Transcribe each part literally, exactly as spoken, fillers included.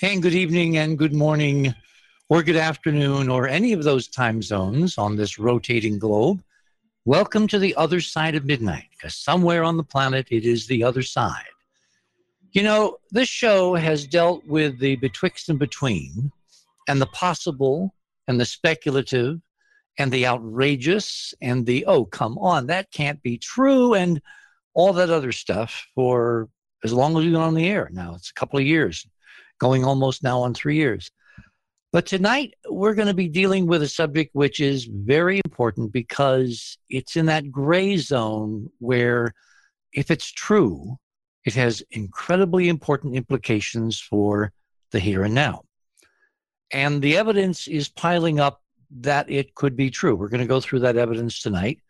and good evening and good morning or good afternoon or any of those time zones on this rotating globe. Welcome to the other side of midnight, because somewhere on the planet it is the other side. You know, this show has dealt with the betwixt and between and the possible and the speculative and the outrageous and the, oh, come on, that can't be true and all that other stuff for as long as we've been on the air now. It's a couple of years, going almost now on three years. But tonight, we're going to be dealing with a subject which is very important because it's in that gray zone where, if it's true, it has incredibly important implications for the here and now. And the evidence is piling up that it could be true. We're going to go through that evidence tonight.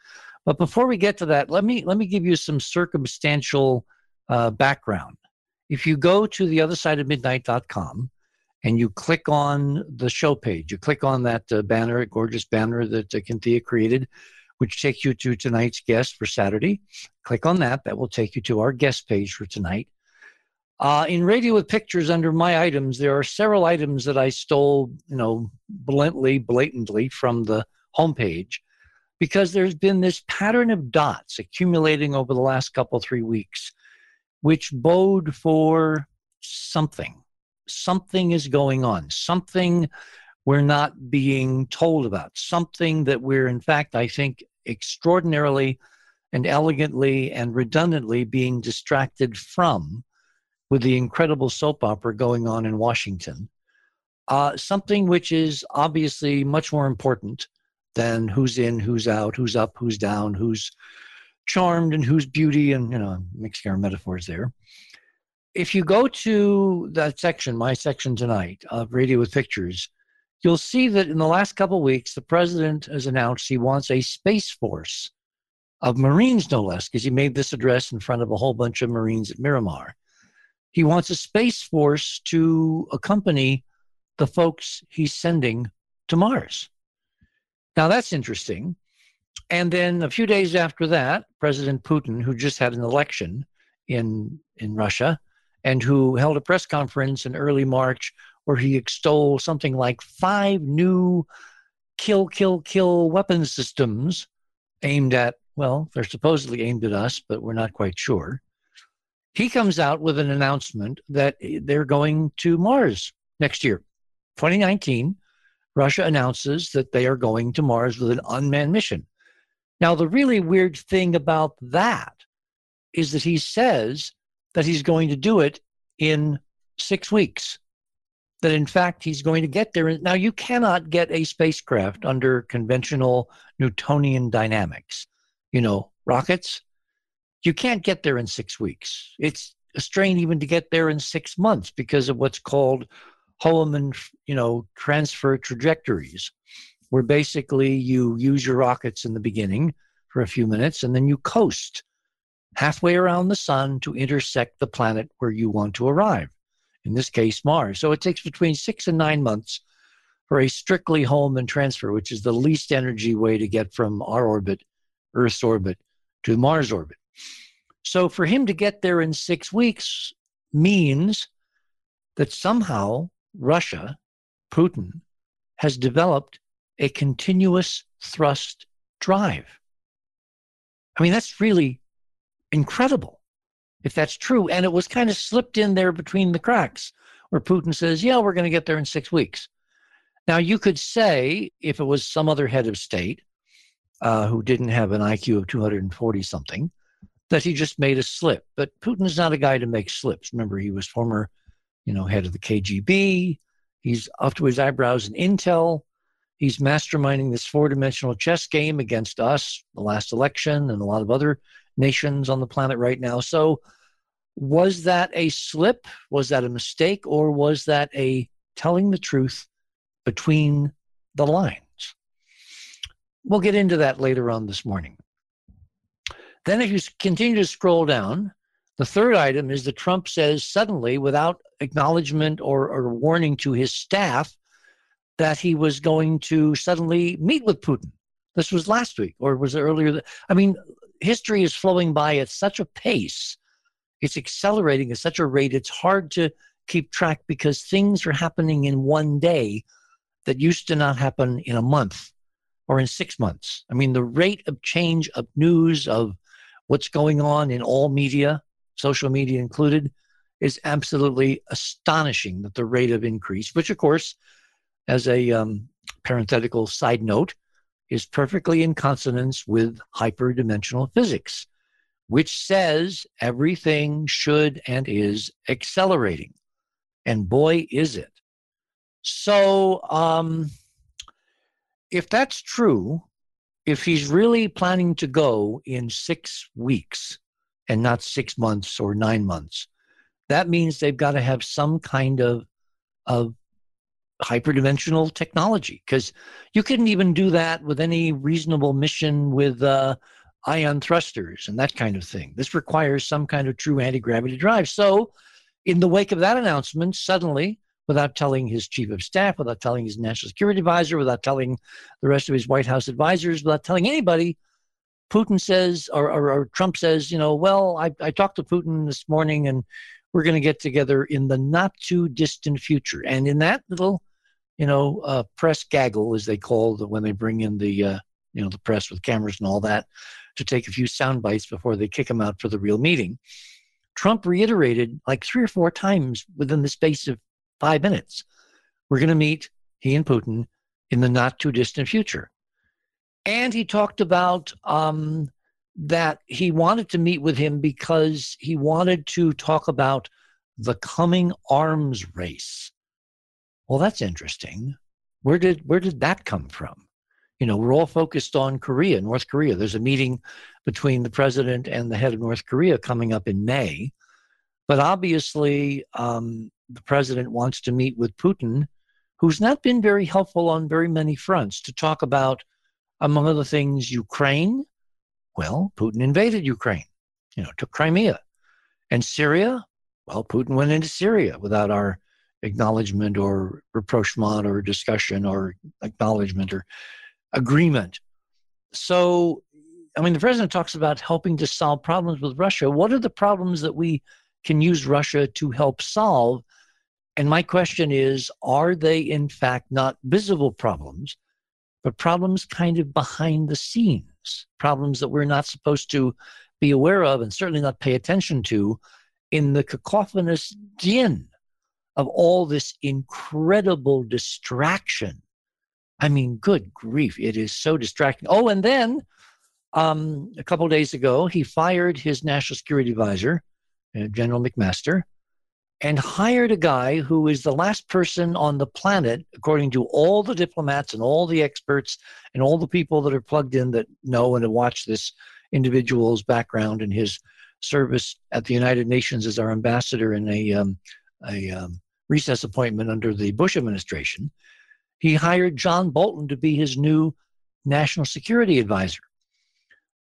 But before we get to that, let me, let me give you some circumstantial uh, background. If you go to the other side of midnight dot com and you click on the show page, you click on that uh, banner, gorgeous banner that uh, Kinthea created, which takes you to tonight's guest for Saturday. Click on that. That will take you to our guest page for tonight. Uh, in Radio with Pictures, under my items, there are several items that I stole, you know, bluntly, blatantly from the homepage, because there's been this pattern of dots accumulating over the last couple, three weeks, which bode for something. Something is going on. Something we're not being told about. Something that we're, in fact, I think, extraordinarily and elegantly and redundantly being distracted from with the incredible soap opera going on in Washington. Uh, something which is obviously much more important than who's in, who's out, who's up, who's down, who's charmed and who's beauty, and, you know, I'm mixing our metaphors there. If you go to that section, my section tonight of Radio with Pictures, you'll see that in the last couple of weeks, the president has announced he wants a space force of Marines, no less, because he made this address in front of a whole bunch of Marines at Miramar. He wants a space force to accompany the folks he's sending to Mars. Now, that's interesting. And then a few days after that, President Putin, who just had an election in in Russia and who held a press conference in early March where he extolled something like five new kill, kill, kill weapon systems aimed at, well, they're supposedly aimed at us, but we're not quite sure. He comes out with an announcement that they're going to Mars next year. twenty nineteen, Russia announces that they are going to Mars with an unmanned mission. Now, the really weird thing about that is that he says that he's going to do it in six weeks, that in fact he's going to get there. Now, you cannot get a spacecraft under conventional Newtonian dynamics, you know, rockets. You can't get there in six weeks. It's a strain even to get there in six months because of what's called Hohmann, you know, transfer trajectories, where basically you use your rockets in the beginning for a few minutes, and then you coast halfway around the sun to intersect the planet where you want to arrive, in this case, Mars. So it takes between six and nine months for a strictly Hohmann transfer, which is the least energy way to get from our orbit, Earth's orbit, to Mars orbit. So for him to get there in six weeks means that somehow Russia, Putin, has developed a continuous thrust drive. I mean, that's really incredible if that's true. And it was kind of slipped in there between the cracks where Putin says, yeah, we're going to get there in six weeks. Now, you could say if it was some other head of state uh, who didn't have an I Q of two hundred forty something, that he just made a slip. But Putin's not a guy to make slips. Remember, he was former, you know, head of the K G B. He's up to his eyebrows in Intel. He's masterminding this four-dimensional chess game against us, the last election, and a lot of other nations on the planet right now. So was that a slip? Was that a mistake? Or was that a telling the truth between the lines? We'll get into that later on this morning. Then if you continue to scroll down, the third item is that Trump says suddenly, without acknowledgement or, or warning to his staff, that he was going to suddenly meet with Putin. This was last week, or was it earlier? I mean, history is flowing by at such a pace. It's accelerating at such a rate, it's hard to keep track because things are happening in one day that used to not happen in a month or in six months. I mean, the rate of change of news, of what's going on in all media, social media included, is absolutely astonishing that the rate of increase, which of course, as a um, parenthetical side note, is perfectly in consonance with hyperdimensional physics, which says everything should and is accelerating. And boy, is it. So um, if that's true, if he's really planning to go in six weeks and not six months or nine months, that means they've got to have some kind of, of hyperdimensional technology, because you couldn't even do that with any reasonable mission with uh, ion thrusters and that kind of thing. This requires some kind of true anti-gravity drive. So in the wake of that announcement, suddenly, without telling his chief of staff, without telling his national security advisor, without telling the rest of his White House advisors, without telling anybody, Putin says, or, or, or Trump says, you know, well, I, I talked to Putin this morning and we're going to get together in the not too distant future. And in that little, you know, uh, press gaggle, as they call it, when they bring in the, uh, you know, the press with cameras and all that to take a few sound bites before they kick them out for the real meeting, Trump reiterated like three or four times within the space of five minutes. We're going to meet, he and Putin, in the not too distant future. And he talked about um, that he wanted to meet with him because he wanted to talk about the coming arms race. Well, that's interesting. Where did, where did that come from? You know, we're all focused on Korea, North Korea. There's a meeting between the president and the head of North Korea coming up in May. But obviously, um, the president wants to meet with Putin, who's not been very helpful on very many fronts, to talk about, among other things, Ukraine. Well, Putin invaded Ukraine, you know, took Crimea. And Syria, well, Putin went into Syria without our acknowledgement or rapprochement or discussion or acknowledgement or agreement. So, I mean, the president talks about helping to solve problems with Russia. What are the problems that we can use Russia to help solve? And my question is, are they in fact not visible problems, but problems kind of behind the scenes, problems that we're not supposed to be aware of and certainly not pay attention to in the cacophonous din of all this incredible distraction? I mean, good grief, it is so distracting. Oh, and then um, a couple of days ago, he fired his national security advisor, General McMaster, and hired a guy who is the last person on the planet, according to all the diplomats and all the experts and all the people that are plugged in that know and have watched this individual's background and his service at the United Nations as our ambassador in a, um, a um, recess appointment under the Bush administration. He hired John Bolton to be his new national security advisor.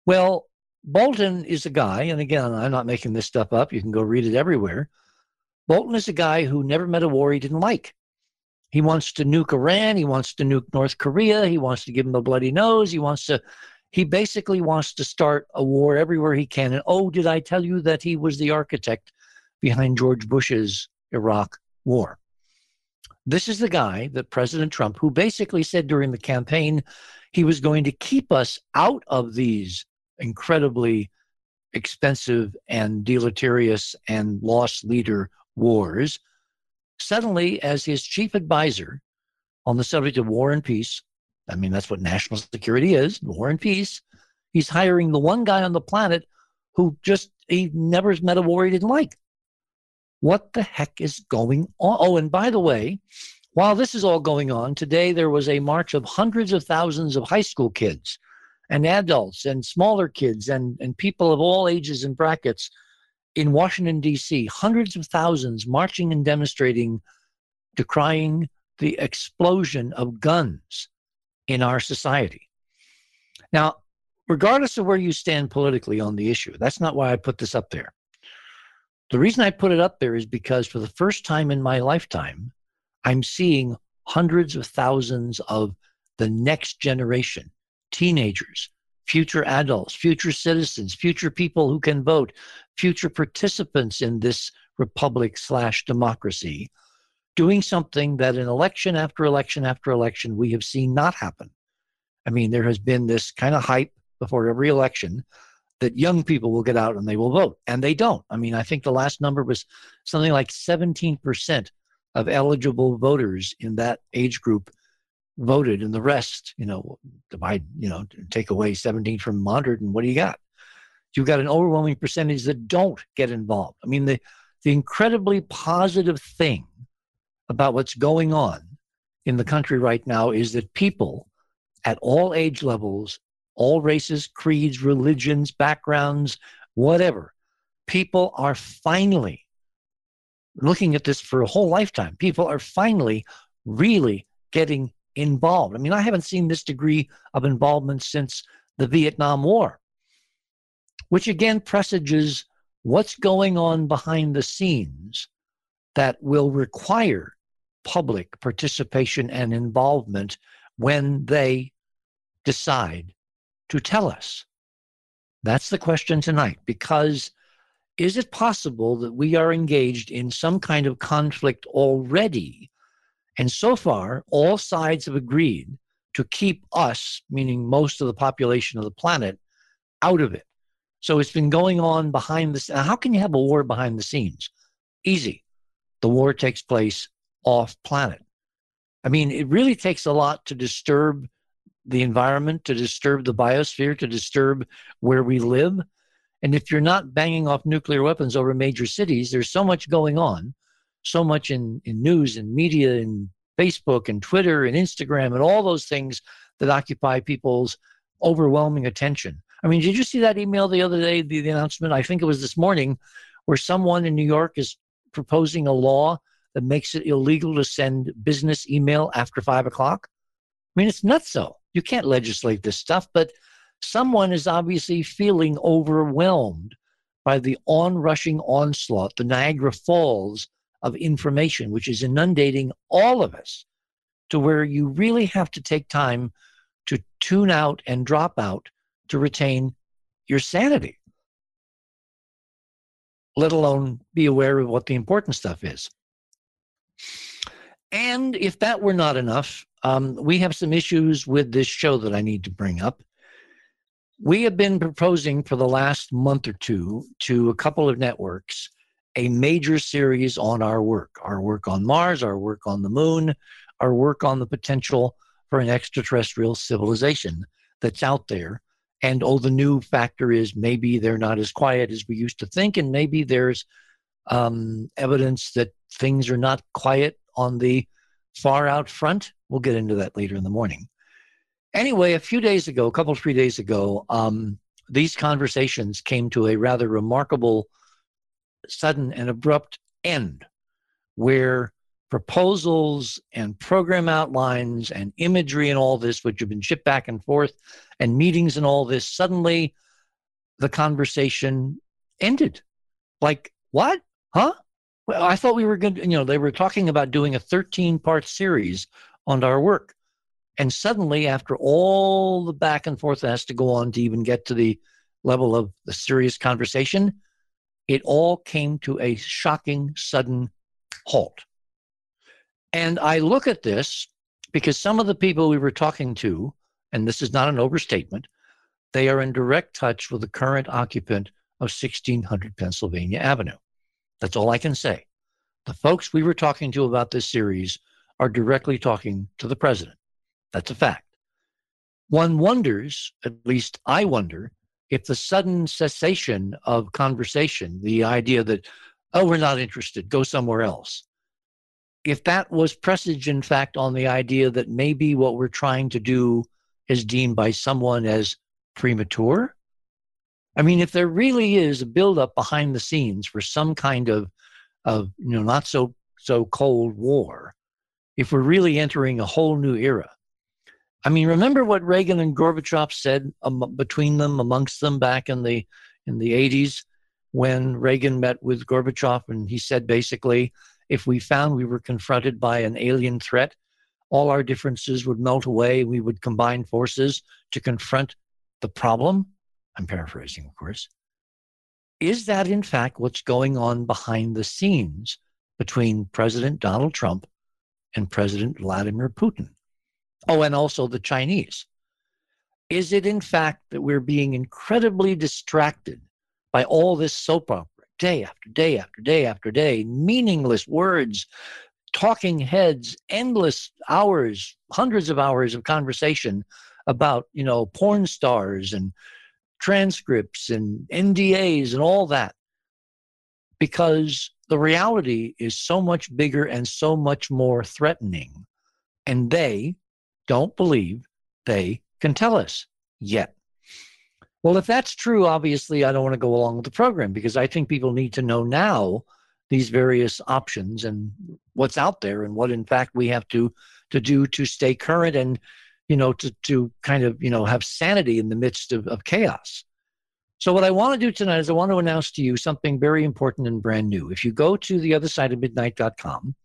Well, Bolton is a guy, and again, I'm not making this stuff up. You can go read it everywhere. Bolton is a guy who never met a war he didn't like. He wants to nuke Iran. He wants to nuke North Korea. He wants to give him a bloody nose. He wants to, he basically wants to start a war everywhere he can. And oh, did I tell you that he was the architect behind George Bush's Iraq war? This is the guy that President Trump, who basically said during the campaign he was going to keep us out of these incredibly expensive and deleterious and loss leader wars, suddenly as his chief advisor on the subject of war and peace, I mean, that's what national security is, war and peace, he's hiring the one guy on the planet who just, he never met a war he didn't like. What the heck is going on? Oh, and by the way, while this is all going on, today there was a march of hundreds of thousands of high school kids and adults and smaller kids and, and people of all ages and brackets in Washington, D C, hundreds of thousands marching and demonstrating, decrying the explosion of guns in our society. Now, regardless of where you stand politically on the issue, that's not why I put this up there. The reason I put it up there is because for the first time in my lifetime, I'm seeing hundreds of thousands of the next generation, teenagers, future adults, future citizens, future people who can vote, future participants in this republic slash democracy, doing something that in election after election after election we have seen not happen. I mean, there has been this kind of hype before every election that young people will get out and they will vote, and they don't. I mean, I think the last number was something like seventeen percent of eligible voters in that age group voted, and the rest, you know, divide, you know, take away seventeen from one hundred, and what do you got? You've got an overwhelming percentage that don't get involved. I mean, the, the incredibly positive thing about what's going on in the country right now is that people at all age levels, all races, creeds, religions, backgrounds, whatever, people are finally looking at this for a whole lifetime. People are finally really getting involved. I mean, I haven't seen this degree of involvement since the Vietnam War, which again presages what's going on behind the scenes that will require public participation and involvement when they decide to tell us. That's the question tonight, because is it possible that we are engaged in some kind of conflict already? And so far, all sides have agreed to keep us, meaning most of the population of the planet, out of it. So it's been going on behind the scenes. How can you have a war behind the scenes? Easy. The war takes place off planet. I mean, it really takes a lot to disturb the environment, to disturb the biosphere, to disturb where we live. And if you're not banging off nuclear weapons over major cities, there's so much going on, so much in, in news and media and Facebook and Twitter and Instagram and all those things that occupy people's overwhelming attention. I mean, did you see that email the other day, the, the announcement, I think it was this morning, where someone in New York is proposing a law that makes it illegal to send business email after five o'clock? I mean, it's nutso. You can't legislate this stuff, but someone is obviously feeling overwhelmed by the onrushing onslaught, the Niagara Falls of information, which is inundating all of us to where you really have to take time to tune out and drop out to retain your sanity, let alone be aware of what the important stuff is. And if that were not enough, um, we have some issues with this show that I need to bring up. We have been proposing for the last month or two to a couple of networks a major series on our work, our work on Mars, our work on the moon, our work on the potential for an extraterrestrial civilization that's out there. And oh, the new factor is maybe they're not as quiet as we used to think, and maybe there's um, evidence that things are not quiet on the far out front. We'll get into that later in the morning. Anyway, a few days ago, a couple, three days ago, um, these conversations came to a rather remarkable, sudden and abrupt end, where proposals and program outlines and imagery and all this, which have been shipped back and forth, and meetings and all this, suddenly the conversation ended. Like, what? Huh? Well, I thought we were going to, you know, they were talking about doing a thirteen part series on our work. And suddenly, after all the back and forth that has to go on to even get to the level of the serious conversation, it all came to a shocking, sudden halt. And I look at this because some of the people we were talking to, and this is not an overstatement, they are in direct touch with the current occupant of sixteen hundred Pennsylvania Avenue. That's all I can say. The folks we were talking to about this series are directly talking to the president. That's a fact. One wonders, at least I wonder, if the sudden cessation of conversation, the idea that, oh, we're not interested, go somewhere else, if that was presage, in fact, on the idea that maybe what we're trying to do is deemed by someone as premature. I mean, if there really is a buildup behind the scenes for some kind of, of you know, not so, so cold war, if we're really entering a whole new era. I mean, remember what Reagan and Gorbachev said um, between them, amongst them, back in the in the eighties, when Reagan met with Gorbachev, and he said basically, if we found we were confronted by an alien threat, all our differences would melt away. We would combine forces to confront the problem. I'm paraphrasing, of course. is that in fact what's going on behind the scenes between President Donald Trump and President Vladimir Putin? Oh, and also the Chinese. Is it in fact that we're being incredibly distracted by all this soap opera, day after day after day after day, meaningless words, talking heads, endless hours, hundreds of hours of conversation about, you know, porn stars and transcripts and N D As and all that? Because the reality is so much bigger and so much more threatening. And they don't believe they can tell us yet. Well, if that's true, obviously, I don't want to go along with the program, because I think people need to know now these various options and what's out there and what, in fact, we have to to do to stay current and, you know, to to kind of, you know, have sanity in the midst of, of chaos. So what I want to do tonight is I want to announce to you something very important and brand new. If you go to the other side of midnight dot com,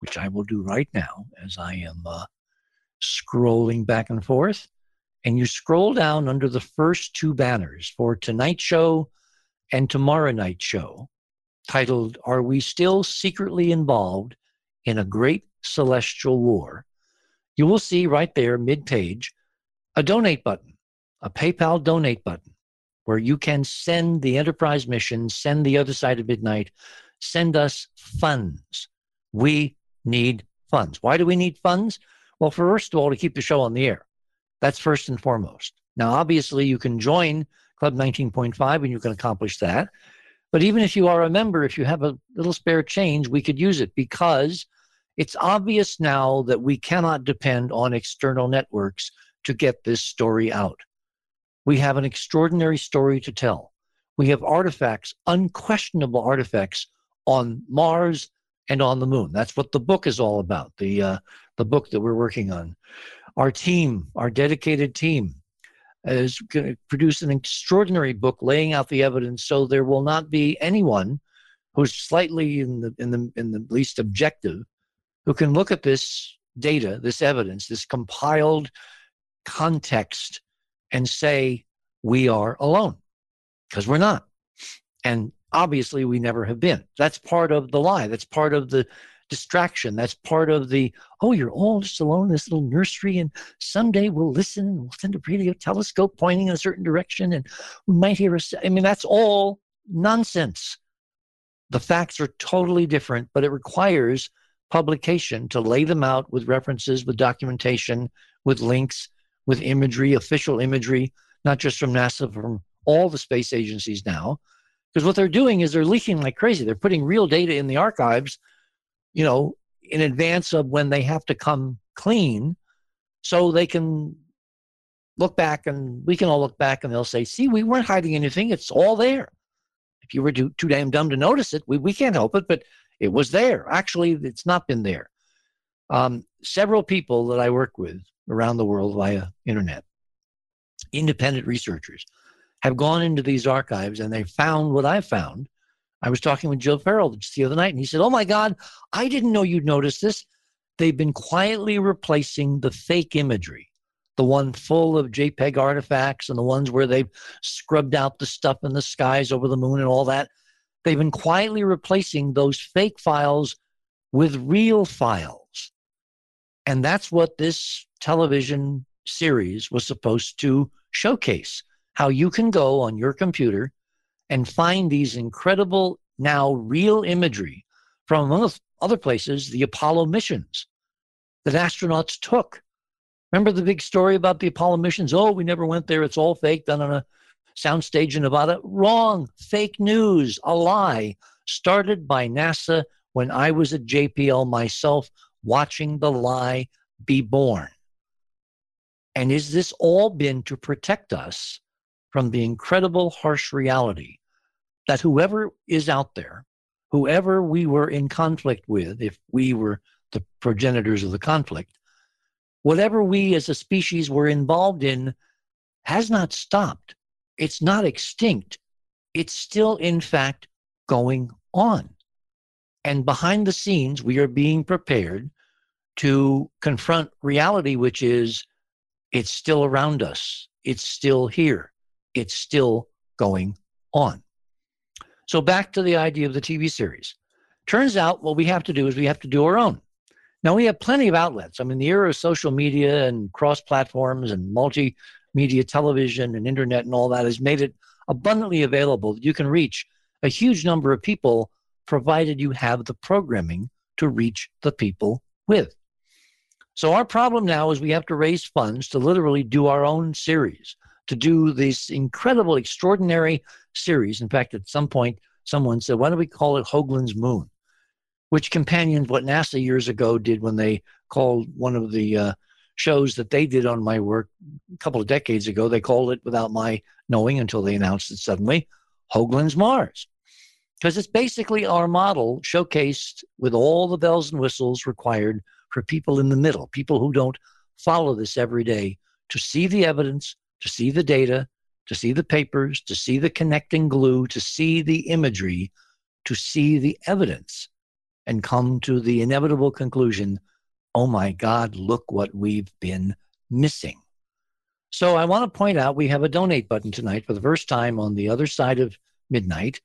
which I will do right now as I am uh, scrolling back and forth, and you scroll down under the first two banners for tonight's show and tomorrow night's show, titled, Are We Still Secretly Involved in a Great Celestial War? You will see right there, mid-page, a donate button, a PayPal donate button, where you can send the Enterprise Mission, send the Other Side of Midnight, send us funds. We need funds. Why do we need funds? Well, first of all, to keep the show on the air. That's first and foremost. Now, obviously, you can join Club nineteen point five and you can accomplish that. But even if you are a member, if you have a little spare change, we could use it, because it's obvious now that we cannot depend on external networks to get this story out. We have an extraordinary story to tell. We have artifacts, unquestionable artifacts, on Mars and on the moon. That's what the book is all about, the uh, the book that we're working on. Our team, our dedicated team, is going to produce an extraordinary book laying out the evidence, so there will not be anyone who's slightly in the, in the, in the least objective who can look at this data, this evidence, this compiled context, and say, we are alone, because we're not. And obviously, we never have been. That's part of the lie. That's part of the distraction. That's part of the, oh, you're all just alone in this little nursery, and someday we'll listen, and we'll send a radio telescope pointing in a certain direction, and we might hear us. I mean, that's all nonsense. The facts are totally different, but it requires publication to lay them out with references, with documentation, with links, with imagery, official imagery, not just from NASA, from all the space agencies now. Because what they're doing is they're leaking like crazy. They're putting real data in the archives, you know, in advance of when they have to come clean, so they can look back and we can all look back and they'll say, see, we weren't hiding anything. It's all there. If you were too, too damn dumb to notice it, we, we can't help it, but it was there. Actually, it's not been there. Um, several people that I work with around the world via internet, independent researchers, have gone into these archives and they found what I found. I was talking with Joe Farrell just the other night, and he said, oh my God, I didn't know you'd noticed this. They've been quietly replacing the fake imagery, the one full of JPEG artifacts and the ones where they've scrubbed out the stuff in the skies over the moon and all that. They've been quietly replacing those fake files with real files. And that's what this television series was supposed to showcase, how you can go on your computer and find these incredible, now real imagery from, among other places, the Apollo missions that astronauts took. Remember the big story about the Apollo missions? Oh, we never went there. It's all fake, done on a soundstage in Nevada. Wrong. Fake news. A lie. Started by NASA when I was at J P L myself, watching the lie be born. And is this all been to protect us from the incredible, harsh reality that whoever is out there, whoever we were in conflict with, if we were the progenitors of the conflict, whatever we as a species were involved in has not stopped. It's not extinct. It's still, in fact, going on. And behind the scenes, we are being prepared to confront reality, which is, it's still around us. It's still here. It's still going on. So back to the idea of the T V series. Turns out what we have to do is we have to do our own. Now, we have plenty of outlets. I mean, the era of social media and cross-platforms and multimedia television and internet and all that has made it abundantly available that you can reach a huge number of people, provided you have the programming to reach the people with. So our problem now is we have to raise funds to literally do our own series, to do this incredible, extraordinary series. In fact, at some point, someone said, why don't we call it Hoagland's Moon, which companions what NASA years ago did when they called one of the uh, shows that they did on my work a couple of decades ago. They called it, without my knowing until they announced it suddenly, Hoagland's Mars. Because it's basically our model showcased with all the bells and whistles required for people in the middle, people who don't follow this every day, to see the evidence, to see the data, to see the papers, to see the connecting glue, to see the imagery, to see the evidence, and come to the inevitable conclusion, oh my God, look what we've been missing. So I want to point out we have a donate button tonight for the first time on The Other Side of Midnight.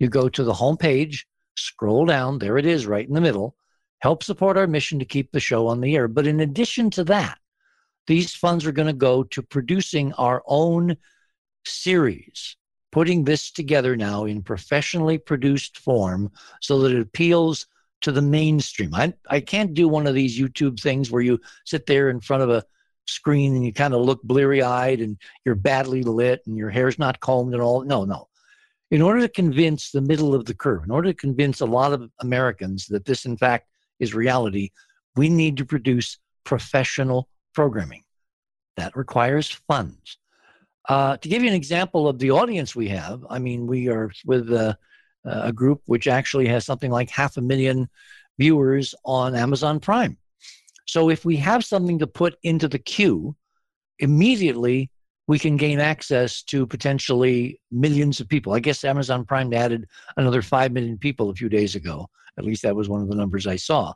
You go to the homepage, scroll down, there it is right in the middle, help support our mission to keep the show on the air. But in addition to that, these funds are going to go to producing our own series, putting this together now in professionally produced form so that it appeals to the mainstream. I, I can't do one of these YouTube things where you sit there in front of a screen and you kind of look bleary-eyed and you're badly lit and your hair's not combed and all. No, no. In order to convince the middle of the curve, in order to convince a lot of Americans that this, in fact, is reality, we need to produce professional programming. That requires funds. Uh, to give you an example of the audience we have, I mean, we are with a, a group which actually has something like half a million viewers on Amazon Prime. So if we have something to put into the queue, immediately we can gain access to potentially millions of people. I guess Amazon Prime added another five million people a few days ago. At least that was one of the numbers I saw.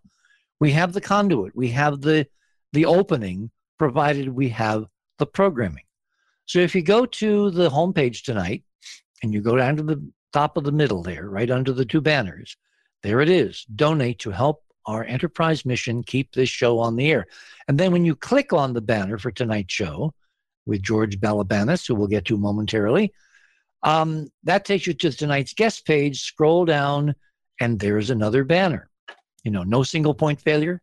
We have the conduit. We have the, the opening, provided we have the programming. So if you go to the homepage tonight and you go down to the top of the middle there, right under the two banners, there it is. Donate to help our enterprise mission keep this show on the air. And then when you click on the banner for tonight's show with George Balabanis, who we'll get to momentarily, um, that takes you to tonight's guest page. Scroll down, and there's another banner. You know, no single point failure.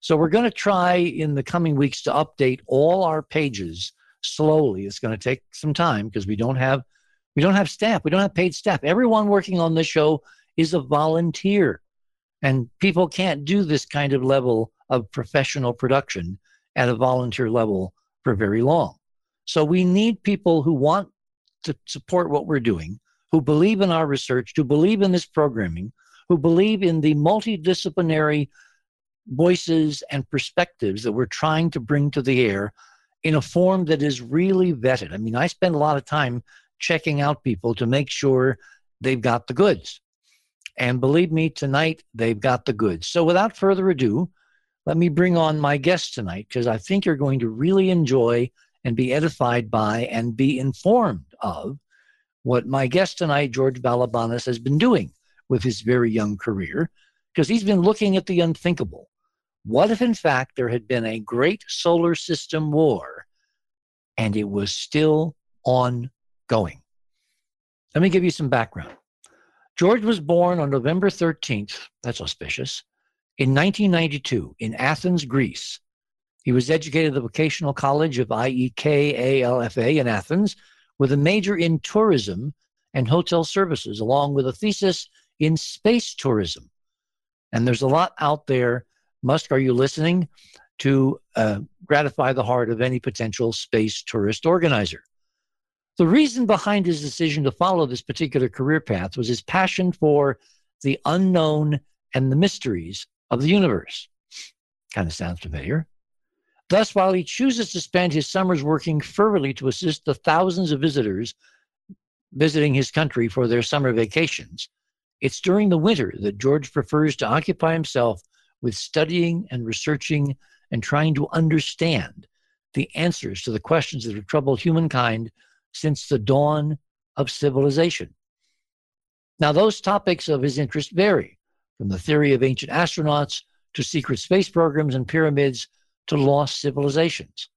So we're going to try in the coming weeks to update all our pages slowly. It's going to take some time because we don't have we don't have staff. We don't have paid staff. Everyone working on this show is a volunteer, and people can't do this kind of level of professional production at a volunteer level for very long. So we need people who want to support what we're doing, who believe in our research, who believe in this programming, who believe in the multidisciplinary voices and perspectives that we're trying to bring to the air in a form that is really vetted. I mean, I spend a lot of time checking out people to make sure they've got the goods. And believe me, tonight, they've got the goods. So without further ado, let me bring on my guest tonight, because I think you're going to really enjoy and be edified by and be informed of what my guest tonight, George Balabanis, has been doing with his very young career, because he's been looking at the unthinkable. What if, in fact, there had been a great solar system war and it was still ongoing? Let me give you some background. George was born on November thirteenth, that's auspicious, in nineteen ninety-two in Athens, Greece. He was educated at the vocational college of I E K A L F A in Athens with a major in tourism and hotel services, along with a thesis in space tourism. And there's a lot out there, Musk, are you listening, to uh, gratify the heart of any potential space tourist organizer. The reason behind his decision to follow this particular career path was his passion for the unknown and the mysteries of the universe. Kind of sounds familiar. Thus, while he chooses to spend his summers working fervently to assist the thousands of visitors visiting his country for their summer vacations, it's during the winter that George prefers to occupy himself with studying and researching and trying to understand the answers to the questions that have troubled humankind since the dawn of civilization. Now, those topics of his interest vary, from the theory of ancient astronauts to secret space programs and pyramids to lost civilizations.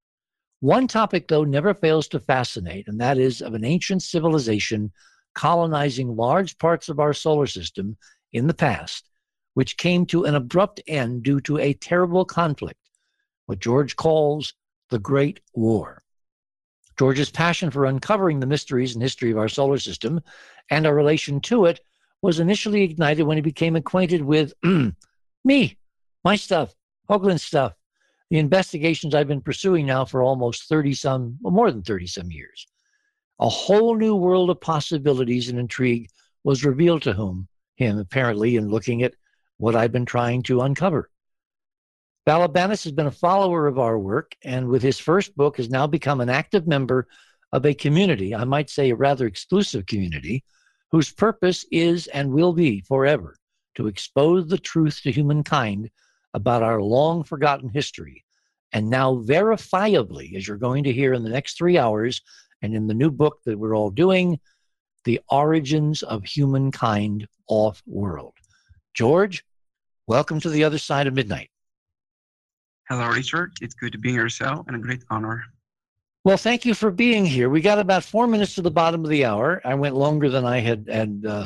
One topic, though, never fails to fascinate, and that is of an ancient civilization colonizing large parts of our solar system in the past, which came to an abrupt end due to a terrible conflict, what George calls the Great War. George's passion for uncovering the mysteries and history of our solar system and our relation to it was initially ignited when he became acquainted with me, my stuff, Hoagland's stuff, the investigations I've been pursuing now for almost thirty some, well, more than thirty some years. A whole new world of possibilities and intrigue was revealed to whom, him apparently, in looking at what I've been trying to uncover. Balabanis has been a follower of our work, and with his first book has now become an active member of a community, I might say a rather exclusive community, whose purpose is and will be forever to expose the truth to humankind about our long-forgotten history, and now verifiably, as you're going to hear in the next three hours, and in the new book that we're all doing, The Origins of Humankind Off-World. George, welcome to The Other Side of Midnight. Hello, Richard. It's good to be here, so, and a great honor. Well, thank you for being here. We got about four minutes to the bottom of the hour. I went longer than I had, had uh,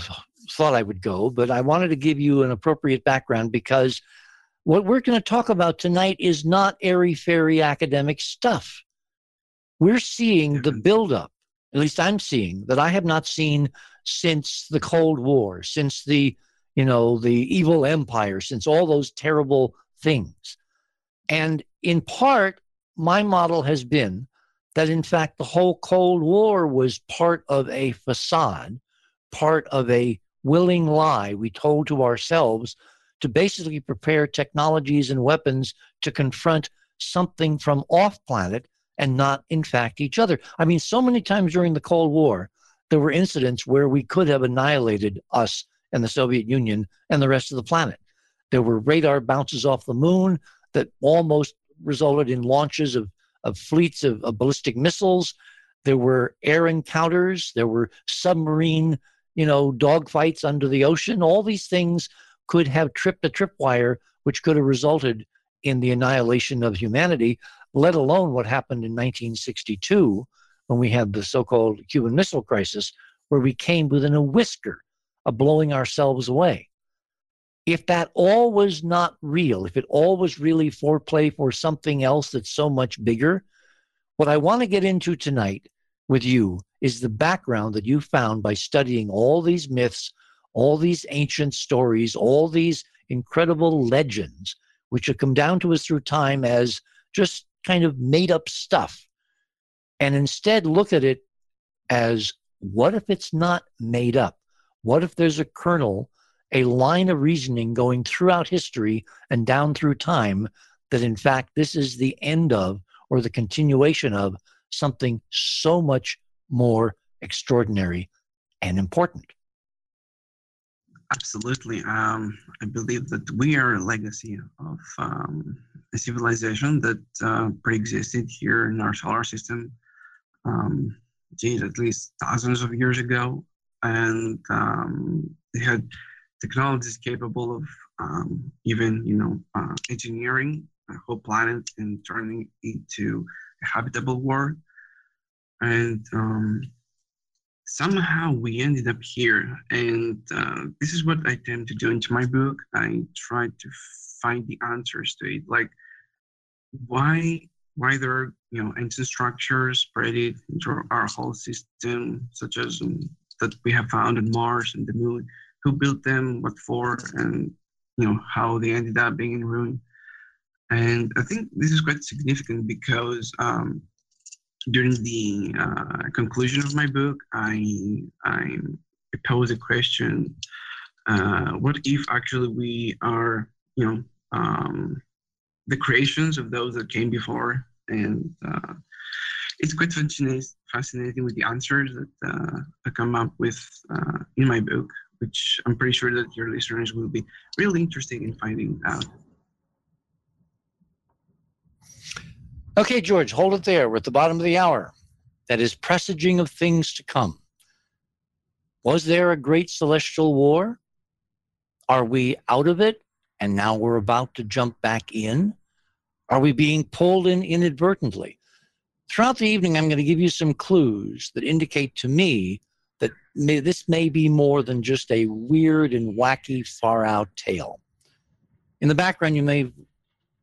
thought I would go, but I wanted to give you an appropriate background because what we're going to talk about tonight is not airy-fairy academic stuff. We're seeing the buildup, at least I'm seeing, that I have not seen since the Cold War, since the, you know, the evil empire, since all those terrible things. And in part, my model has been that, in fact, the whole Cold War was part of a facade, part of a willing lie we told to ourselves to basically prepare technologies and weapons to confront something from off-planet and not, in fact, each other. I mean, so many times during the Cold War, there were incidents where we could have annihilated us and the Soviet Union and the rest of the planet. There were radar bounces off the moon that almost resulted in launches of, of fleets of, of ballistic missiles. There were air encounters. There were submarine, you know, dogfights under the ocean. All these things could have tripped a tripwire, which could have resulted in the annihilation of humanity, let alone what happened in nineteen sixty-two when we had the so-called Cuban Missile Crisis, where we came within a whisker of blowing ourselves away. If that all was not real, if it all was really foreplay for something else that's so much bigger, what I want to get into tonight with you is the background that you found by studying all these myths, all these ancient stories, all these incredible legends, which have come down to us through time as just kind of made up stuff, and instead look at it as, what if it's not made up? What if there's a kernel, a line of reasoning going throughout history and down through time that, in fact, this is the end of or the continuation of something so much more extraordinary and important? Absolutely. Um, I believe that we are a legacy of um, a civilization that uh, pre-existed here in our solar system, um, geez, at least thousands of years ago, and um, they had technologies capable of um, even, you know, uh, engineering a whole planet and turning it into a habitable world. And um, somehow we ended up here. And uh, this is what I attempt to do into my book. I try to find the answers to it, like why, why there are, you know, ancient structures spread it into our whole system, such as um, that we have found on Mars and the Moon. Who built them, what for, and, you know, how they ended up being in ruin. And I think this is quite significant because um, during the uh, conclusion of my book, I, I posed a question, uh, what if actually we are, you know, um, the creations of those that came before? And uh, it's quite fascinating with the answers that uh, I come up with uh, in my book, which I'm pretty sure that your listeners will be really interested in finding out. Okay, George, hold it there. We're at the bottom of the hour. That is presaging of things to come. Was there a great celestial war? Are we out of it and now we're about to jump back in? Are we being pulled in inadvertently? Throughout the evening, I'm going to give you some clues that indicate to me that may, this may be more than just a weird and wacky, far-out tale. In the background, you may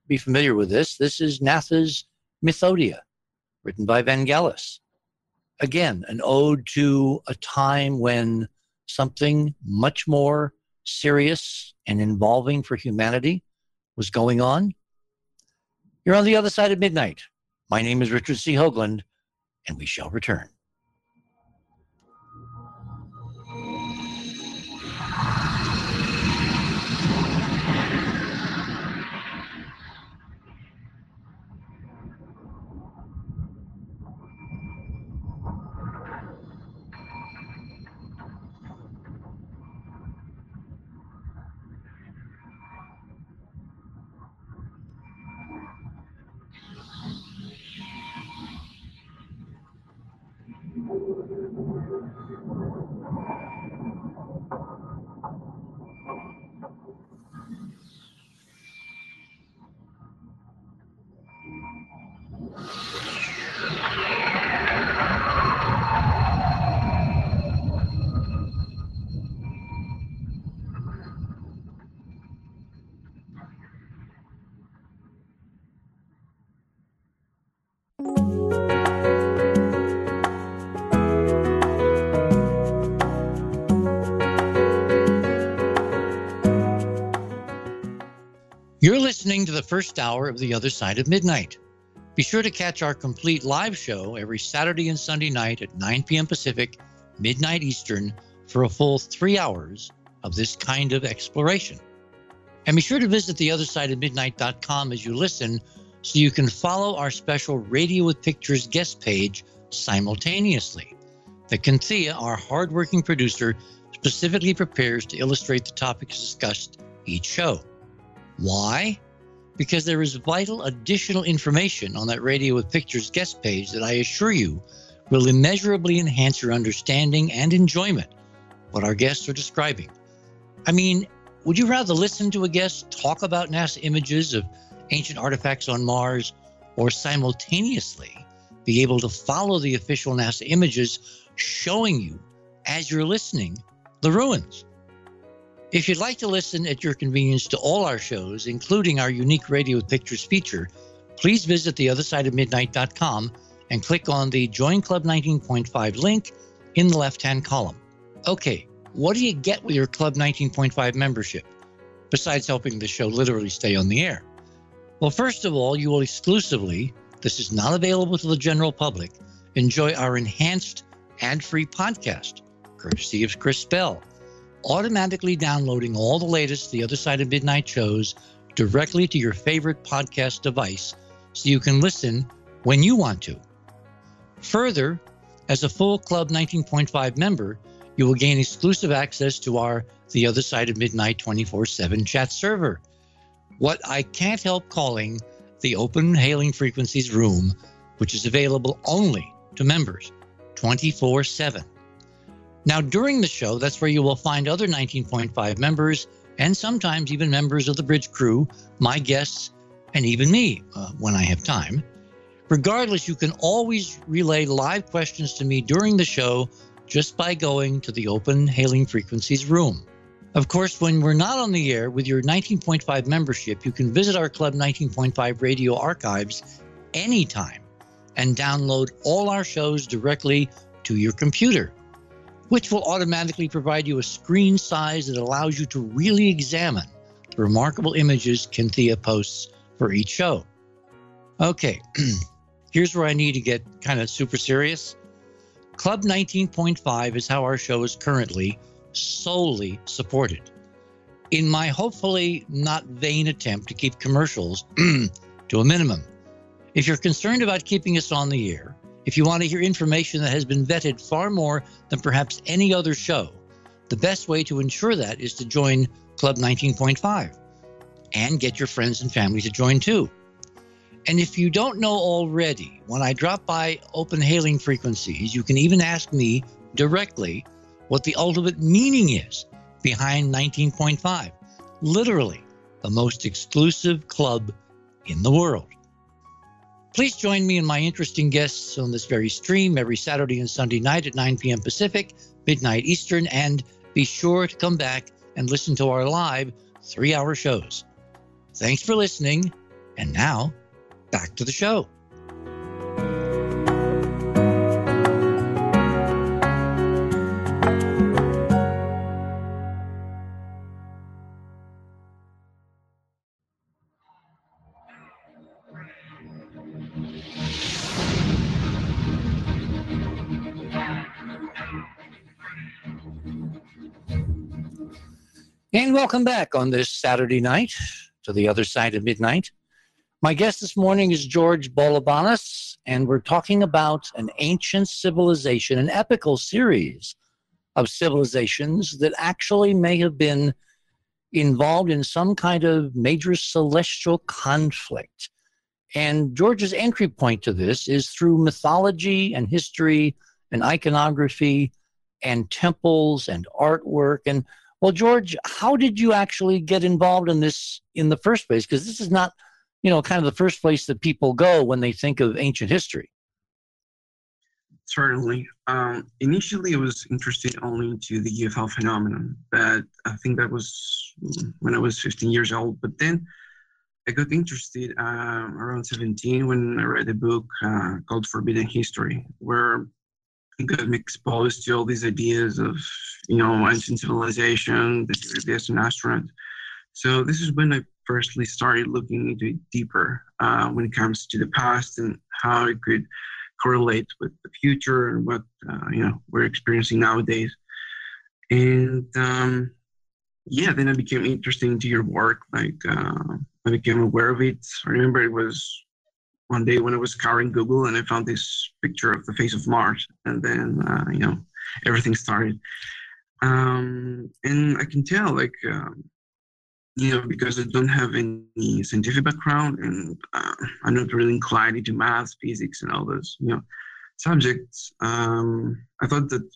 be familiar with this. This is Natha's Mythodia, written by Vangelis. Again, an ode to a time when something much more serious and involving for humanity was going on. You're on the other side of midnight. My name is Richard C. Hoagland, and we shall return. You're listening to the first hour of The Other Side of Midnight. Be sure to catch our complete live show every Saturday and Sunday night at nine p.m. Pacific, midnight Eastern, for a full three hours of this kind of exploration. And be sure to visit the other side of midnight dot com as you listen so you can follow our special Radio with Pictures guest page simultaneously. The Kinthea, our hardworking producer, specifically prepares to illustrate the topics discussed each show. Why? Because there is vital additional information on that Radio with Pictures guest page that I assure you will immeasurably enhance your understanding and enjoyment of what our guests are describing. I mean, would you rather listen to a guest talk about NASA images of ancient artifacts on Mars or simultaneously be able to follow the official NASA images showing you, as you're listening, the ruins? If you'd like to listen at your convenience to all our shows, including our unique Radio with Pictures feature, please visit the other side of midnight dot com and click on the Join Club nineteen point five link in the left-hand column. Okay, what do you get with your Club nineteen point five membership, besides helping the show literally stay on the air? Well, first of all, you will exclusively, this is not available to the general public, enjoy our enhanced ad-free podcast, courtesy of Chris Bell, automatically downloading all the latest The Other Side of Midnight shows directly to your favorite podcast device so you can listen when you want to. Further, as a full Club nineteen point five member, you will gain exclusive access to our The Other Side of Midnight twenty-four seven chat server, what I can't help calling the Open Hailing Frequencies room, which is available only to members twenty-four seven. Now, during the show, that's where you will find other nineteen point five members and sometimes even members of the bridge crew, my guests, and even me uh, when I have time. Regardless, you can always relay live questions to me during the show just by going to the Open Hailing Frequencies room. Of course, when we're not on the air with your nineteen point five membership, you can visit our Club nineteen point five radio archives anytime and download all our shows directly to your computer, which will automatically provide you a screen size that allows you to really examine the remarkable images Kinthea posts for each show. Okay, here's where I need to get kind of super serious. Club nineteen point five is how our show is currently solely supported. In my hopefully not vain attempt to keep commercials to a minimum, if you're concerned about keeping us on the air, if you want to hear information that has been vetted far more than perhaps any other show, the best way to ensure that is to join Club nineteen point five and get your friends and family to join too. And if you don't know already, when I drop by Open Hailing Frequencies, you can even ask me directly what the ultimate meaning is behind nineteen point five, literally the most exclusive club in the world. Please join me and my interesting guests on this very stream every Saturday and Sunday night at nine p.m. Pacific, midnight Eastern, and be sure to come back and listen to our live three-hour shows. Thanks for listening, and now back to the show. And welcome back on this Saturday night to The Other Side of Midnight. My guest this morning is George Balabanis, and we're talking about an ancient civilization, an epical series of civilizations that actually may have been involved in some kind of major celestial conflict. And George's entry point to this is through mythology and history and iconography and temples and artwork. And well, George, how did you actually get involved in this in the first place? Because this is not, you know, kind of the first place that people go when they think of ancient history. Certainly. Um, initially, I was interested only into the U F O phenomenon, but I think that was when I was fifteen years old. But then I got interested um, around seventeen when I read a book uh, called Forbidden History, where I got me exposed to all these ideas of, you know, ancient civilization, the theory of the astronaut. So this is when I firstly started looking into it deeper uh, when it comes to the past and how it could correlate with the future and what, uh, you know, we're experiencing nowadays. And, um, yeah, then I became interested into your work. Like, uh, I became aware of it. I remember it was one day when I was scouring Google and I found this picture of the face of Mars. And then, uh, you know, everything started. Um, and I can tell, like, um, you know, because I don't have any scientific background and uh, I'm not really inclined into math, physics, and all those, you know, subjects. Um, I thought that,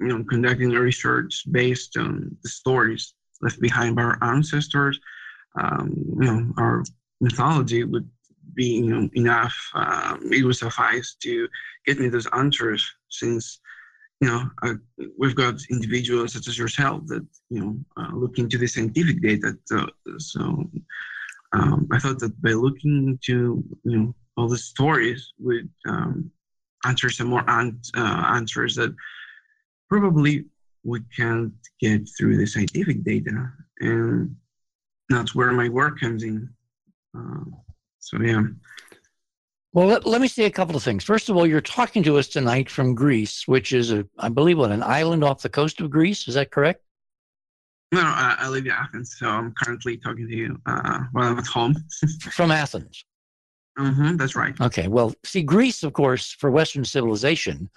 you know, conducting a research based on the stories left behind by our ancestors, um, you know, our mythology would be, you know, enough. Um, it would suffice to get me those answers since, you know, uh, we've got individuals such as yourself that, you know, uh, look into the scientific data. So, so um, I thought that by looking into, you know, all the stories would um, answer some more an- uh, answers that probably we can't get through the scientific data. And that's where my work comes in. Uh, so, yeah. Well, let, let me say a couple of things. First of all, you're talking to us tonight from Greece, which is, a, I believe, what, an island off the coast of Greece? Is that correct? No, uh, I live in Athens, so I'm currently talking to you uh, while I'm at home. From Athens? Mm-hmm, that's right. Okay, well, see, Greece, of course, for Western civilization,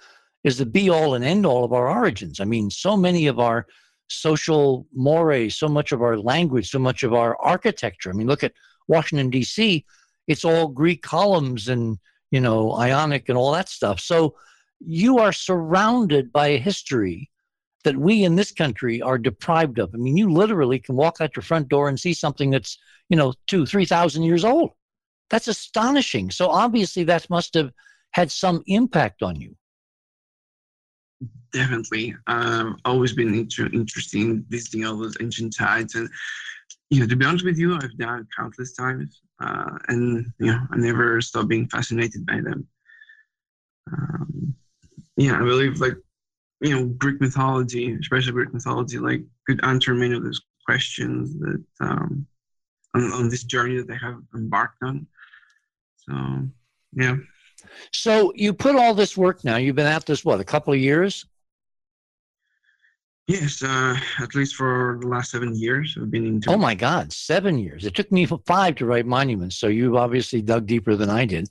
is the be-all and end-all of our origins. I mean, so many of our social mores, so much of our language, so much of our architecture. I mean, look at Washington, D C, it's all Greek columns and, you know, Ionic and all that stuff. So you are surrounded by a history that we in this country are deprived of. I mean, you literally can walk out your front door and see something that's, you know, two, three thousand years old. That's astonishing. So obviously that must have had some impact on you. Definitely. Um, always been inter- interested in visiting all those ancient sites. And, you know, to be honest with you, I've done it countless times. Uh, and, you know, I never stopped being fascinated by them. Um, yeah, I believe, like, you know, Greek mythology, especially Greek mythology, like, could answer many of those questions that um, on, on this journey that they have embarked on. So, yeah. So you put all this work now. You've been at this, what, a couple of years? Yes, uh, at least for the last seven years I've been into. Oh my God, seven years! It took me five to write Monuments, so you've obviously dug deeper than I did.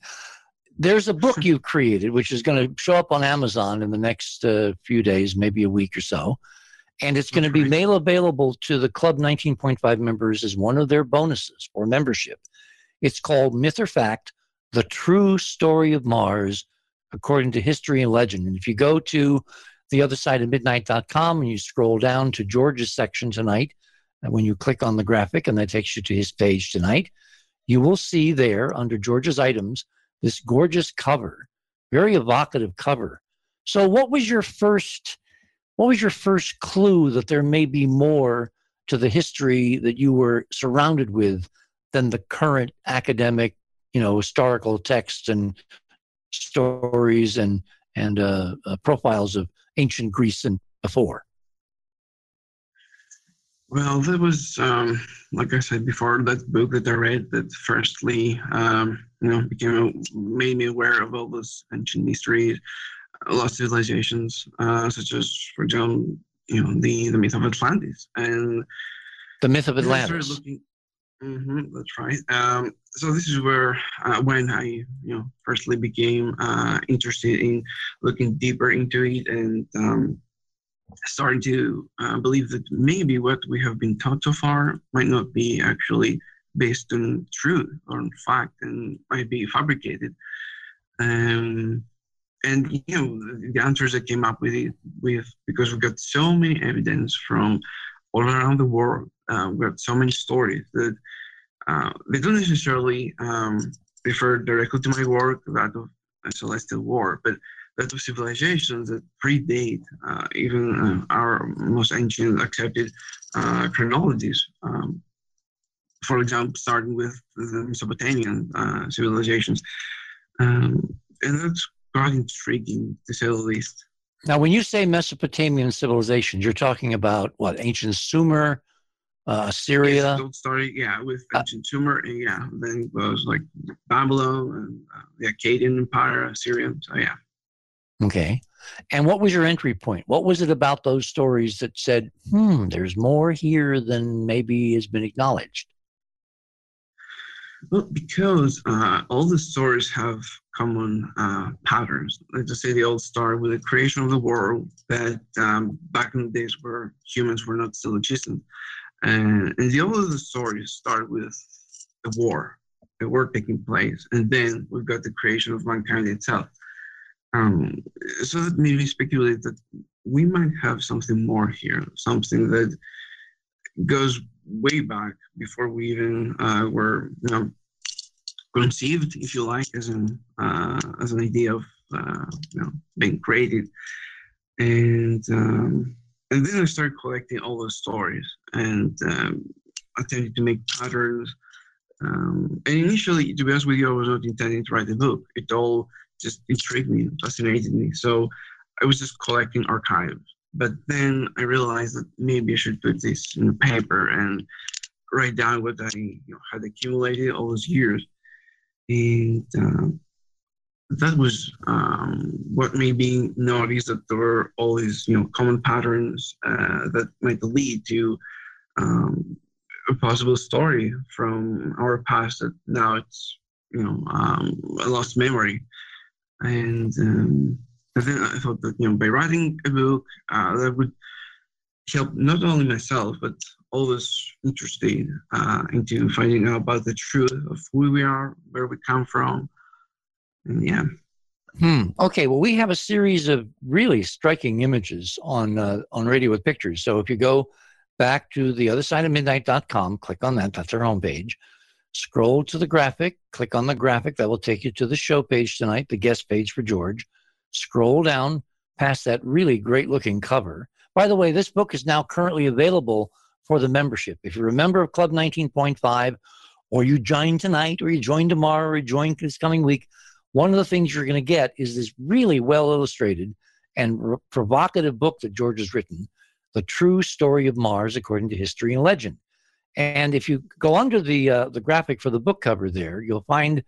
There's a book you've created, which is going to show up on Amazon in the next uh, few days, maybe a week or so, and it's going to be right. mail available to the Club nineteen point five members as one of their bonuses or membership. It's called Myth or Fact: The True Story of Mars, According to History and Legend. And if you go to the other side of midnight dot com, and you scroll down to George's section tonight. And when you click on the graphic, and that takes you to his page tonight, you will see there under George's items this gorgeous cover, very evocative cover. So what was your first, what was your first clue that there may be more to the history that you were surrounded with than the current academic, you know, historical texts and stories and and uh, uh, profiles of ancient Greece and before? Well, that was, um, like I said before, that book that I read that firstly, um, you know, became made me aware of all those ancient histories, lost civilizations, uh, such as, for example, you know, the, the myth of Atlantis. And the myth of Atlantis. Looking, mm-hmm, that's right. Um, so this is where, uh, when I, you know, firstly became uh, interested in looking deeper into it and, um, starting to uh, believe that maybe what we have been taught so far might not be actually based on truth or on fact and might be fabricated. Um, and, you know, the answers I came up with, it, with because we got so many evidence from all around the world, uh, we got so many stories that uh, they don't necessarily um, refer directly to my work, that of a celestial war, but that of civilizations that predate uh, even uh, our most ancient accepted uh, chronologies. Um, for example, starting with the Mesopotamian uh, civilizations. Um, and that's quite intriguing, to say the least. Now, when you say Mesopotamian civilizations, you're talking about, what, ancient Sumer, uh, Assyria? Yes, it started, yeah, with ancient uh, Sumer, and yeah, then it was like Babylon, and, uh, the Akkadian Empire, Assyria, so yeah. Okay. And what was your entry point? What was it about those stories that said, hmm, there's more here than maybe has been acknowledged? Well, because uh, all the stories have common uh, patterns. Let's just say they all start with the creation of the world that um, back in the days where humans were not still existent. And, and the all of the stories start with a war, a war taking place. And then we've got the creation of mankind itself. Um, so that made me speculate that we might have something more here, something that goes way back before we even uh, were, you know, conceived, if you like, as an uh, as an idea of uh, you know, being created. And um, and then I started collecting all those stories and um, attempted to make patterns. Um, and initially, to be honest with you, I was not intending to write a book. It all just intrigued me, fascinated me. So I was just collecting archives. But then I realized that maybe I should put this in the paper and write down what I, you know, had accumulated all those years. And uh, that was um, what made me notice that there were all these, you know, common patterns uh, that might lead to um, a possible story from our past that now it's, you know, um, a lost memory. And um, then I thought that, you know, by writing a book, uh, that would help not only myself, but all those interested uh, into finding out about the truth of who we are, where we come from. And yeah. Hmm. Okay. Well, we have a series of really striking images on uh, on Radio with Pictures. So if you go back to the other side of midnight dot com, click on that. That's our homepage. Scroll to the graphic, click on the graphic. That will take you to the show page tonight, the guest page for George. Scroll down past that really great-looking cover. By the way, this book is now currently available for the membership. If you're a member of Club nineteen point five, or you join tonight, or you join tomorrow, or you join this coming week, one of the things you're going to get is this really well-illustrated and provocative book that George has written, The True Story of Mars According to History and Legend. And if you go under the uh, the graphic for the book cover there, you'll find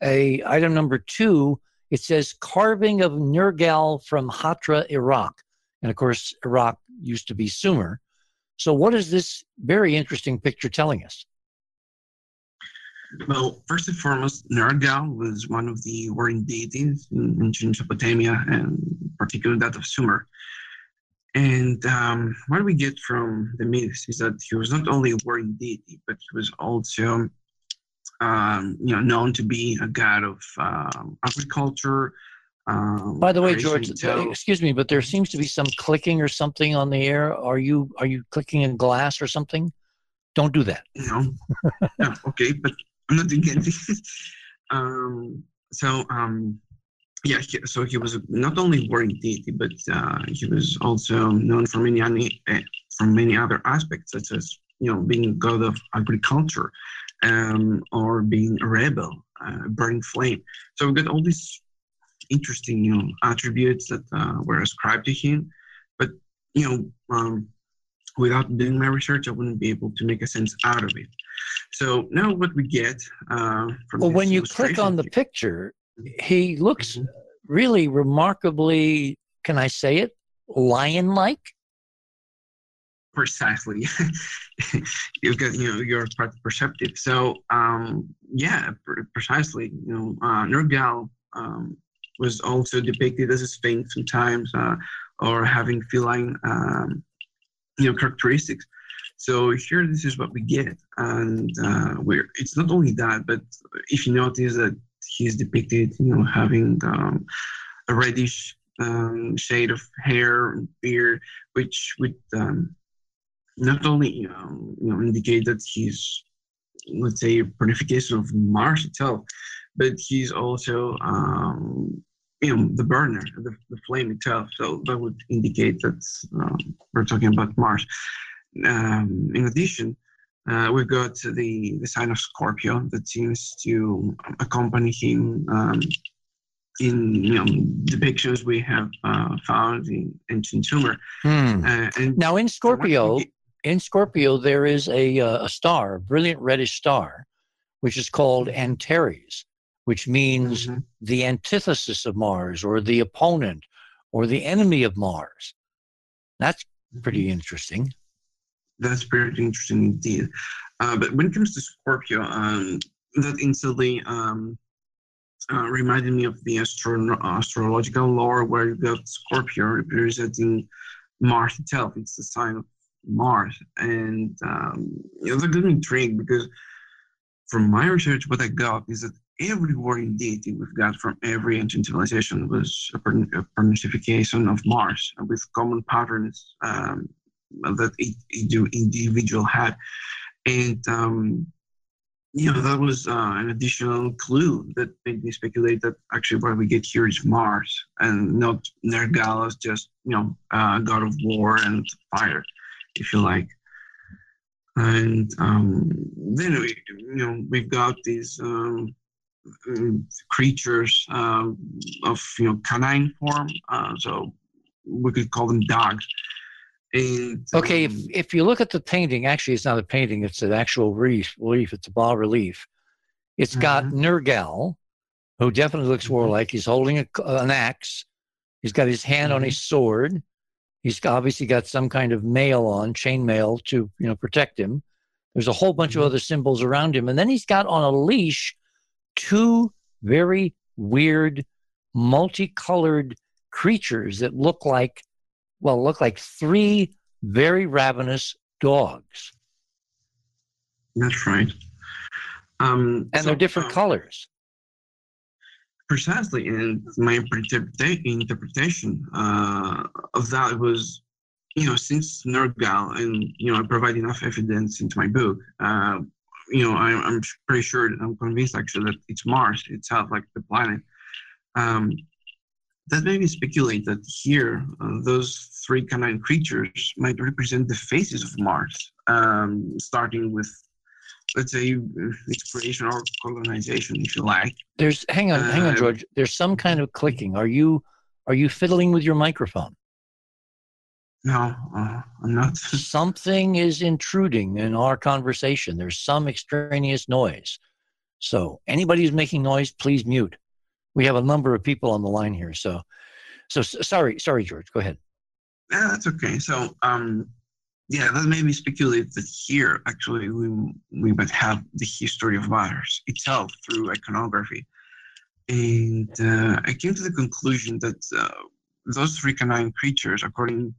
a item number two. It says carving of Nergal from Hatra, Iraq. And, of course, Iraq used to be Sumer. So what is this very interesting picture telling us? Well, first and foremost, Nergal was one of the warring deities in ancient Mesopotamia, and particularly that of Sumer. And um, what we get from the myths is that he was not only a warring deity, but he was also, um, you know, known to be a god of uh, agriculture, Um, By the way, George, excuse me, but there seems to be some clicking or something on the air. Are you are you clicking in glass or something? Don't do that. No. No, okay, but I'm not doing anything. um, so, um, yeah, he, so he was not only a warring deity, but uh, he was also known for many, uh, for many other aspects, such as, you know, being a god of agriculture, um, or being a rebel, uh, burning flame. So we've got all these interesting, you know, attributes that uh, were ascribed to him. But, you know, um, without doing my research, I wouldn't be able to make a sense out of it. So now what we get uh, from well, when you click on the here, picture, he looks mm-hmm. really remarkably, can I say it, lion-like? Precisely. You've got, you know, you're part perceptive. So, um, yeah, pre- precisely. You know, uh, Nergal um, was also depicted as a sphinx sometimes, uh, or having feline, um, you know, characteristics. So here, this is what we get, and uh, we're. It's not only that, but if you notice that he's depicted, you know, having um, a reddish um, shade of hair and beard, which would um, not only, you know, you know, indicate that he's, let's say, a personification of Mars itself, but he's also, um, you know, the burner, the, the flame itself. So that would indicate that um, we're talking about Mars. Um, in addition, uh, we've got the, the sign of Scorpio that seems to accompany him um, in, you know, depictions we have uh, found in ancient Sumer. Hmm. Uh, and now in Scorpio, in Scorpio there is a, a star, a brilliant reddish star, which is called Antares, which means mm-hmm. the antithesis of Mars, or the opponent, or the enemy of Mars. That's pretty interesting. That's pretty interesting indeed. Uh, but when it comes to Scorpio, um, that instantly um, uh, reminded me of the astro- astrological lore, where you've got Scorpio representing Mars itself. It's the sign of Mars. And um, it was a good intrigue, because from my research, what I got is that every warring deity we've got from every ancient civilization was a personification of Mars, with common patterns um, that each individual had. And, um, you know, that was uh, an additional clue that made me speculate that actually what we get here is Mars, and not Nergal as just, you know, uh, god of war and fire, if you like. And um, then, we, you know, we've got these um, creatures uh, of, you know, canine form. Uh, so we could call them dogs. And, okay, um, if, if you look at the painting, actually it's not a painting, it's an actual relief. It's a bas-relief. It's uh-huh. got Nergal, who definitely looks warlike. He's holding a, an axe. He's got his hand uh-huh. on his sword. He's obviously got some kind of mail on, chain mail, to, you know, protect him. There's a whole bunch mm-hmm. of other symbols around him. And then he's got on a leash two very weird, multicolored creatures that look like, well, look like three very ravenous dogs. That's right. Um, and so, they're different um, colors. Precisely, and my interpretation uh, of that was, you know, since Nergal, and, you know, I provide enough evidence into my book, uh, you know, I, I'm pretty sure, that I'm convinced actually that it's Mars itself, like the planet. Um, that made me speculate that here, uh, those three canine creatures might represent the phases of Mars, um, starting with, let's say, exploration or colonization, if you like. There's hang on, uh, hang on, George. There's some kind of clicking. Are you are you fiddling with your microphone? No, uh, I'm not. Something is intruding in our conversation. There's some extraneous noise. So anybody who's making noise, please mute. We have a number of people on the line here. So, so sorry, sorry, George. Go ahead. Yeah, that's okay. So, um. Yeah, that made me speculate that here, actually, we we might have the history of Mars itself through iconography. And uh, I came to the conclusion that uh, those three canine creatures, according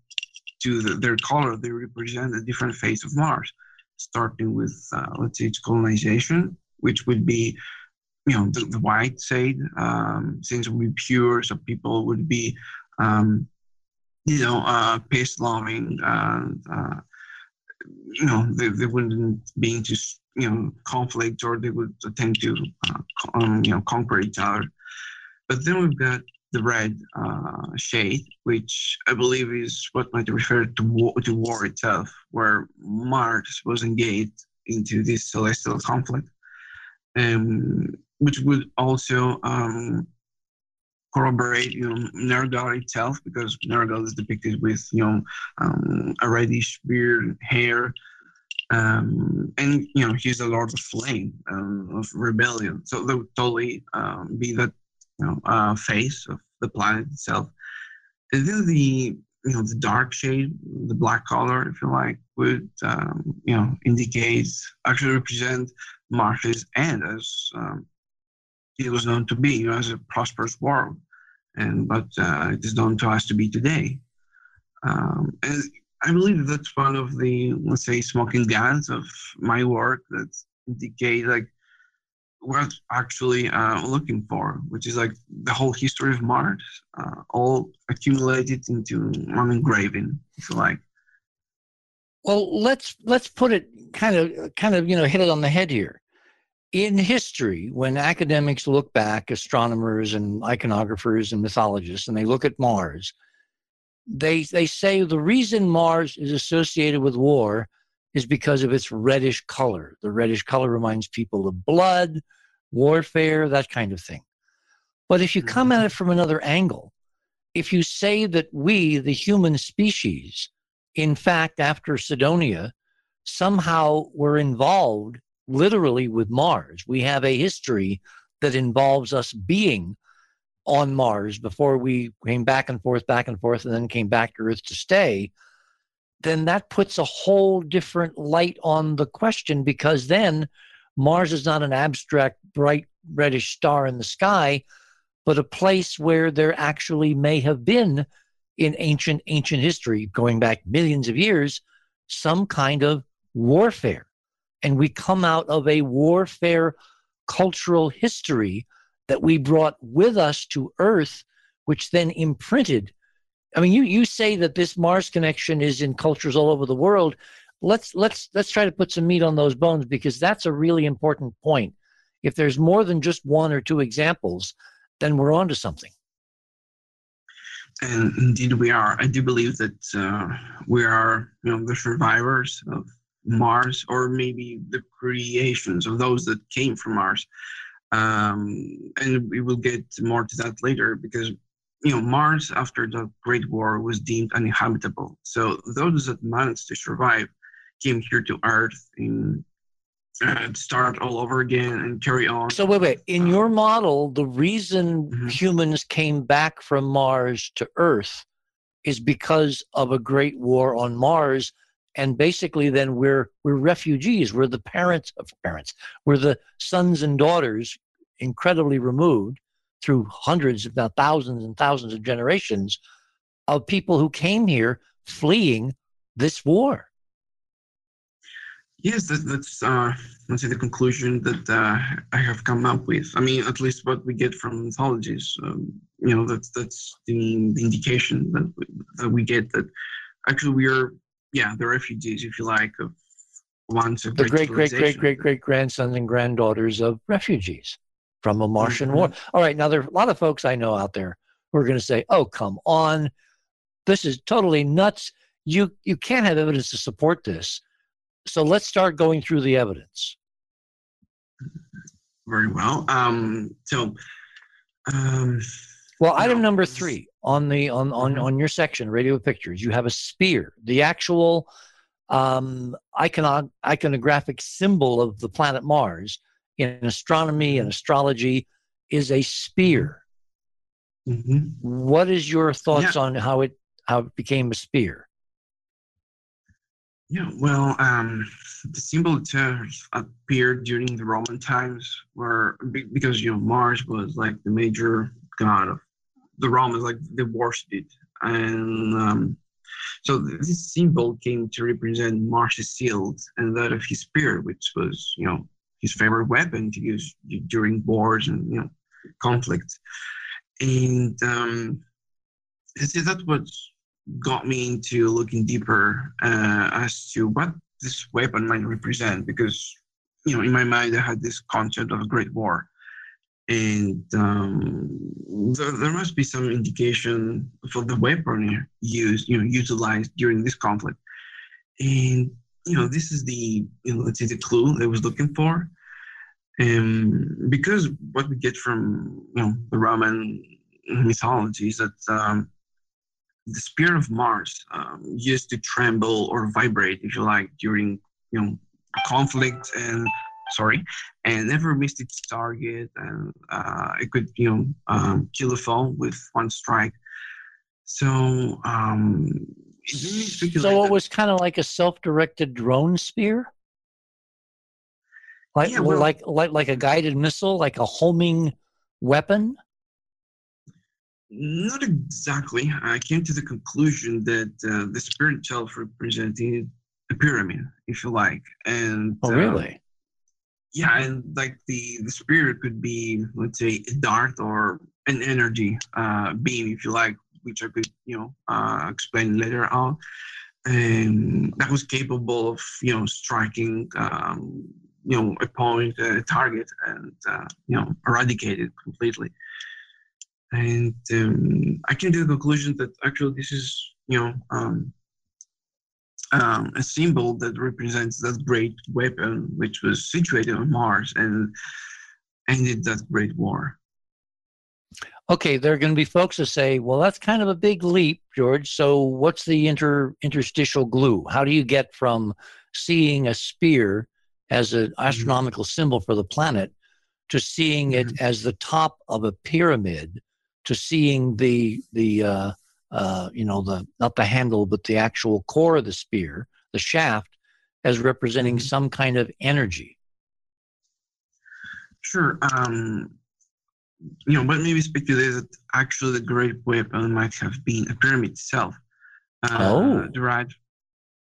to the, their color, they represent a different phase of Mars, starting with, uh, let's say, its colonization, which would be you know, the, the white side, um, things would be pure, so people would be, um, you know, uh, peace loving, uh, uh, you know, they, they wouldn't be into, you know, conflict, or they would attempt to, uh, um, you know, conquer each other. But then we've got the red uh, shade, which I believe is what might refer to war, to war itself, where Mars was engaged into this celestial conflict, um, which would also um, corroborate, you know, Nergal itself, because Nergal is depicted with, you know, um, a reddish beard, hair, um, and, you know, he's a lord of flame, um, of rebellion. So that would totally um, be that, you know, uh, face of the planet itself. And then the, you know, the dark shade, the black color, if you like, would, um, you know, indicate, actually represent Mars's end, as um, it was known to be, you know, as a prosperous world, and but uh, it is known to us to be today. Um, and I believe that's one of the, let's say, smoking guns of my work that indicate, like, what actually uh, looking for, which is like the whole history of Mars, uh, all accumulated into one engraving, if you like. Well, let's let's put it kind of kind of you know hit it on the head here. In history, when academics look back, astronomers and iconographers and mythologists, and they look at Mars, they they say the reason Mars is associated with war is because of its reddish color. The reddish color reminds people of blood, warfare, that kind of thing. But if you come at it from another angle, if you say that we, the human species, in fact, after Cydonia, somehow were involved literally with Mars, we have a history that involves us being on Mars before we came back and forth, back and forth, and then came back to Earth to stay, then that puts a whole different light on the question, because then Mars is not an abstract, bright, reddish star in the sky, but a place where there actually may have been in ancient, ancient history, going back millions of years, some kind of warfare. And we come out of a warfare cultural history that we brought with us to Earth, which then imprinted. I mean, you, you say that this Mars connection is in cultures all over the world. Let's let's let's try to put some meat on those bones, because that's a really important point. If there's more than just one or two examples, then we're on to something. And indeed we are. I do believe that uh, we are, you know, the survivors of Mars, or maybe the creations of those that came from Mars. Um, and we will get more to that later, because, you know, Mars after the Great War was deemed uninhabitable. So those that managed to survive came here to Earth and uh, start all over again and carry on. So wait, wait. In uh, your model, the reason mm-hmm. humans came back from Mars to Earth is because of a Great War on Mars, and basically then we're we're refugees. We're the parents of parents. We're the sons and daughters, incredibly removed, through hundreds, if not thousands and thousands of generations of people who came here fleeing this war. Yes, that, that's, uh, let's say, the conclusion that uh, I have come up with. I mean, at least what we get from mythologies, um, you know, that's, that's the, the indication that we, that we get that actually we are, yeah, the refugees, if you like, of once of the great, great, great, great, great grandsons and granddaughters of refugees from a Martian mm-hmm. war. All right, now there are a lot of folks I know out there who are going to say, oh, come on, this is totally nuts. You you can't have evidence to support this. So let's start going through the evidence. Very well. Um, so, um, well, item know. number three on the on, on, mm-hmm. on your section, Radio Pictures, you have a spear, the actual um, iconog- iconographic symbol of the planet Mars, in astronomy and astrology, is a spear. Mm-hmm. What is your thoughts yeah. on how it how it became a spear? Yeah, well, um, the symbol appeared during the Roman times, where because you know Mars was like the major god of the Romans, like they worshipped it, and um, so this symbol came to represent Mars's shield and that of his spear, which was you know. his favorite weapon to use during wars and, you know, conflict. And um, that's what got me into looking deeper uh, as to what this weapon might represent, because, you know, in my mind, I had this concept of a great war. And um, there, there must be some indication for the weapon used, you know, utilized during this conflict. And, you know, this is the, you know, let's say the clue that I was looking for. Um, because what we get from, you know, the Roman mythology is that um, the spear of Mars um, used to tremble or vibrate, if you like, during, you know, conflict and, sorry, and never missed its target, and uh, it could, you know, um, kill a foe with one strike. So, um, it made me speculate so it that. was kind of like a self-directed drone spear, like, yeah, well, like like like a guided missile, like a homing weapon. Not exactly. I came to the conclusion that uh, the spear itself represented a pyramid, if you like, and oh, really. Uh, Yeah, and like the, the spear could be, let's say, a dart or an energy uh, beam, if you like, which I could, you know, uh, explain later on. And that was capable of, you know, striking, um, you know, a point, a target, and, uh, you know, eradicate it completely. And um, I came to the conclusion that actually this is, you know, um, Um, a symbol that represents that great weapon which was situated on Mars and ended that great war. Okay, there are going to be folks that say, well, that's kind of a big leap, George. So what's the inter, interstitial glue? How do you get from seeing a spear as an astronomical mm-hmm. symbol for the planet to seeing it mm-hmm. as the top of a pyramid, to seeing the the uh, Uh, you know, the not the handle, but the actual core of the spear, the shaft, as representing some kind of energy? Sure. Um, you know, but maybe speak to this, that actually the great weapon might have been a pyramid itself. Uh, oh. Derived,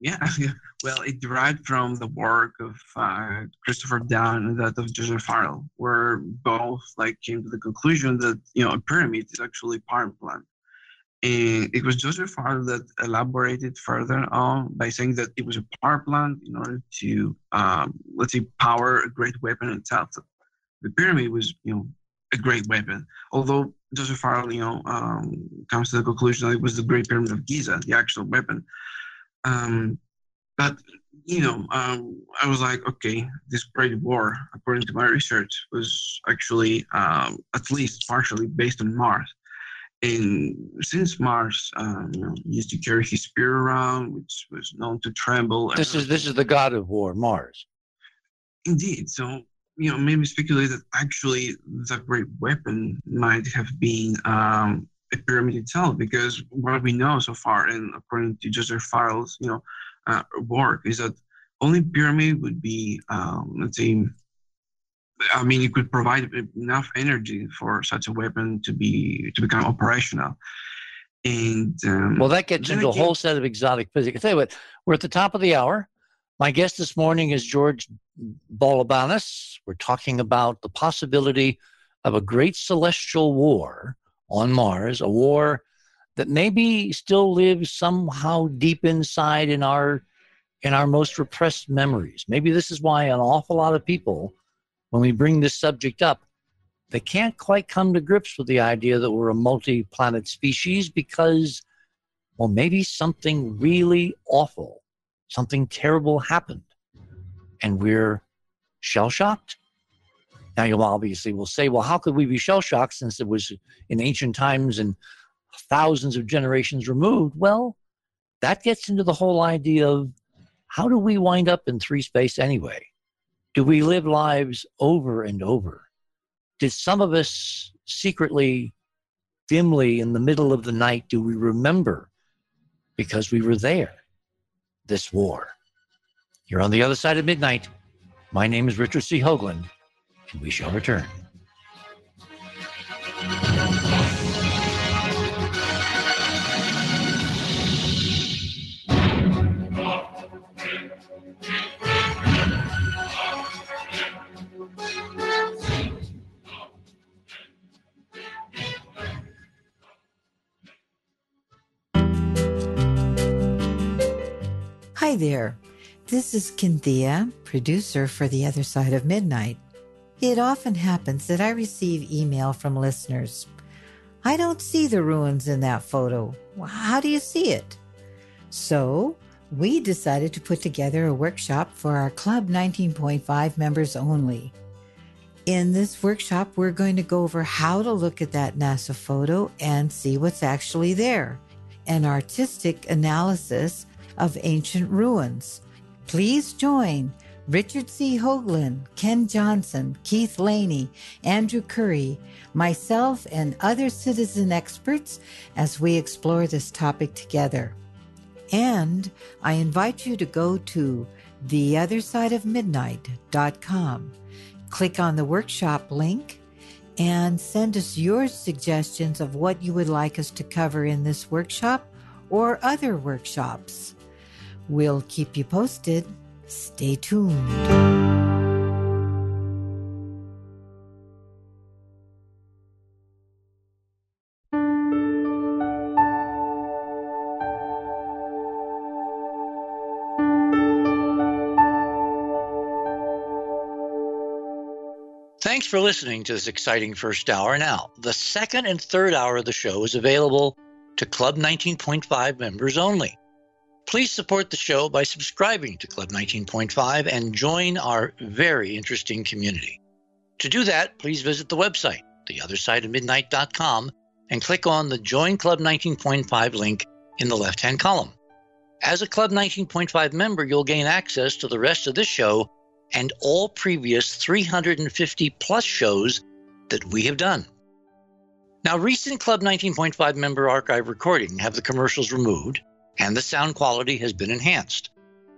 yeah, yeah. Well, it derived from the work of uh, Christopher Down and that of Joseph Farrell, where both like came to the conclusion that, you know, a pyramid is actually a power plant. And it was Joseph Farrell that elaborated further on by saying that it was a power plant in order to, um, let's say, power a great weapon itself. The pyramid was, you know, a great weapon. Although Joseph Farrell, you know, um, comes to the conclusion that it was the Great Pyramid of Giza, the actual weapon. Um, but, you know, um, I was like, okay, this great war, according to my research, was actually um, at least partially based on Mars. And since Mars um, used to carry his spear around, which was known to tremble. This is this is the god of war, Mars. Indeed. So, you know, maybe speculate that actually the great weapon might have been um, a pyramid itself, because what we know so far, and according to Joseph Farrell's, you know, uh, work, is that only pyramid would be, um, let's say, I mean, it could provide enough energy for such a weapon to be to become operational. And um, well, that gets into a whole set of exotic physics. I tell you what, we're at the top of the hour. My guest this morning is George Balabanis. We're talking about the possibility of a great celestial war on Mars, a war that maybe still lives somehow deep inside in our in our most repressed memories. Maybe this is why an awful lot of people, when we bring this subject up, they can't quite come to grips with the idea that we're a multi-planet species, because, well, maybe something really awful, something terrible happened, and we're shell-shocked. Now, you'll obviously will say, well, how could we be shell-shocked since it was in ancient times and thousands of generations removed? Well, that gets into the whole idea of how do we wind up in three space anyway? Do we live lives over and over? Did some of us secretly, dimly, in the middle of the night, do we remember, because we were there, this war? You're on the other side of midnight. My name is Richard C. Hoagland, and we shall return. Hi there. This is Kinthea, producer for The Other Side of Midnight. It often happens that I receive email from listeners. I don't see the ruins in that photo. How do you see it? So we decided to put together a workshop for our Club nineteen point five members only. In this workshop, we're going to go over how to look at that NASA photo and see what's actually there. An artistic analysis of ancient ruins. Please join Richard C. Hoagland, Ken Johnson, Keith Laney, Andrew Curry, myself, and other citizen experts as we explore this topic together. And I invite you to go to the other side of midnight dot com, click on the workshop link, and send us your suggestions of what you would like us to cover in this workshop or other workshops. We'll keep you posted. Stay tuned. Thanks for listening to this exciting first hour. Now, the second and third hour of the show is available to Club nineteen point five members only. Please support the show by subscribing to Club nineteen point five and join our very interesting community. To do that, please visit the website, the other side of midnight dot com, and click on the Join Club nineteen point five link in the left-hand column. As a Club nineteen point five member, you'll gain access to the rest of this show and all previous three hundred fifty plus shows that we have done. Now, recent Club nineteen point five member archive recordings have the commercials removed, and the sound quality has been enhanced.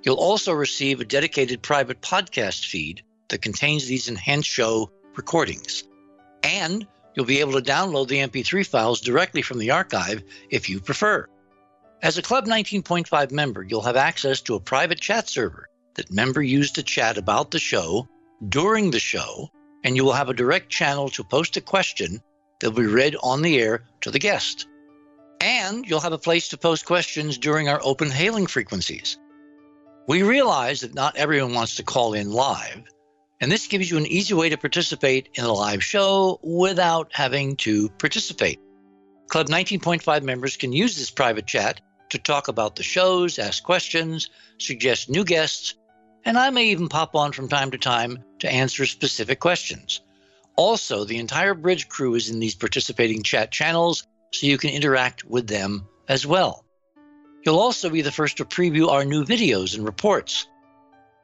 You'll also receive a dedicated private podcast feed that contains these enhanced show recordings. And you'll be able to download the M P three files directly from the archive if you prefer. As a Club nineteen point five member, you'll have access to a private chat server that members use to chat about the show during the show, and you will have a direct channel to post a question that will be read on the air to the guest. And you'll have a place to post questions during our open hailing frequencies. We realize that not everyone wants to call in live, and this gives you an easy way to participate in a live show without having to participate. Club nineteen point five members can use this private chat to talk about the shows, ask questions, suggest new guests, and I may even pop on from time to time to answer specific questions. Also, the entire bridge crew is in these participating chat channels, so you can interact with them as well. You'll also be the first to preview our new videos and reports.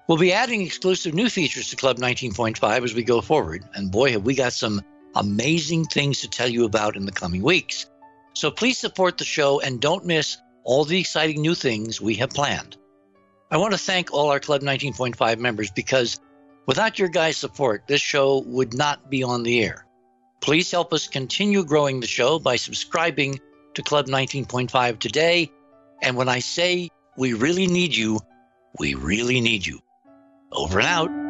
We'll be adding exclusive new features to Club nineteen point five as we go forward, and boy, have we got some amazing things to tell you about in the coming weeks. So please support the show and don't miss all the exciting new things we have planned. I want to thank all our Club nineteen point five members, because without your guys' support, this show would not be on the air. Please help us continue growing the show by subscribing to Club nineteen point five today. And when I say we really need you, we really need you. Over and out.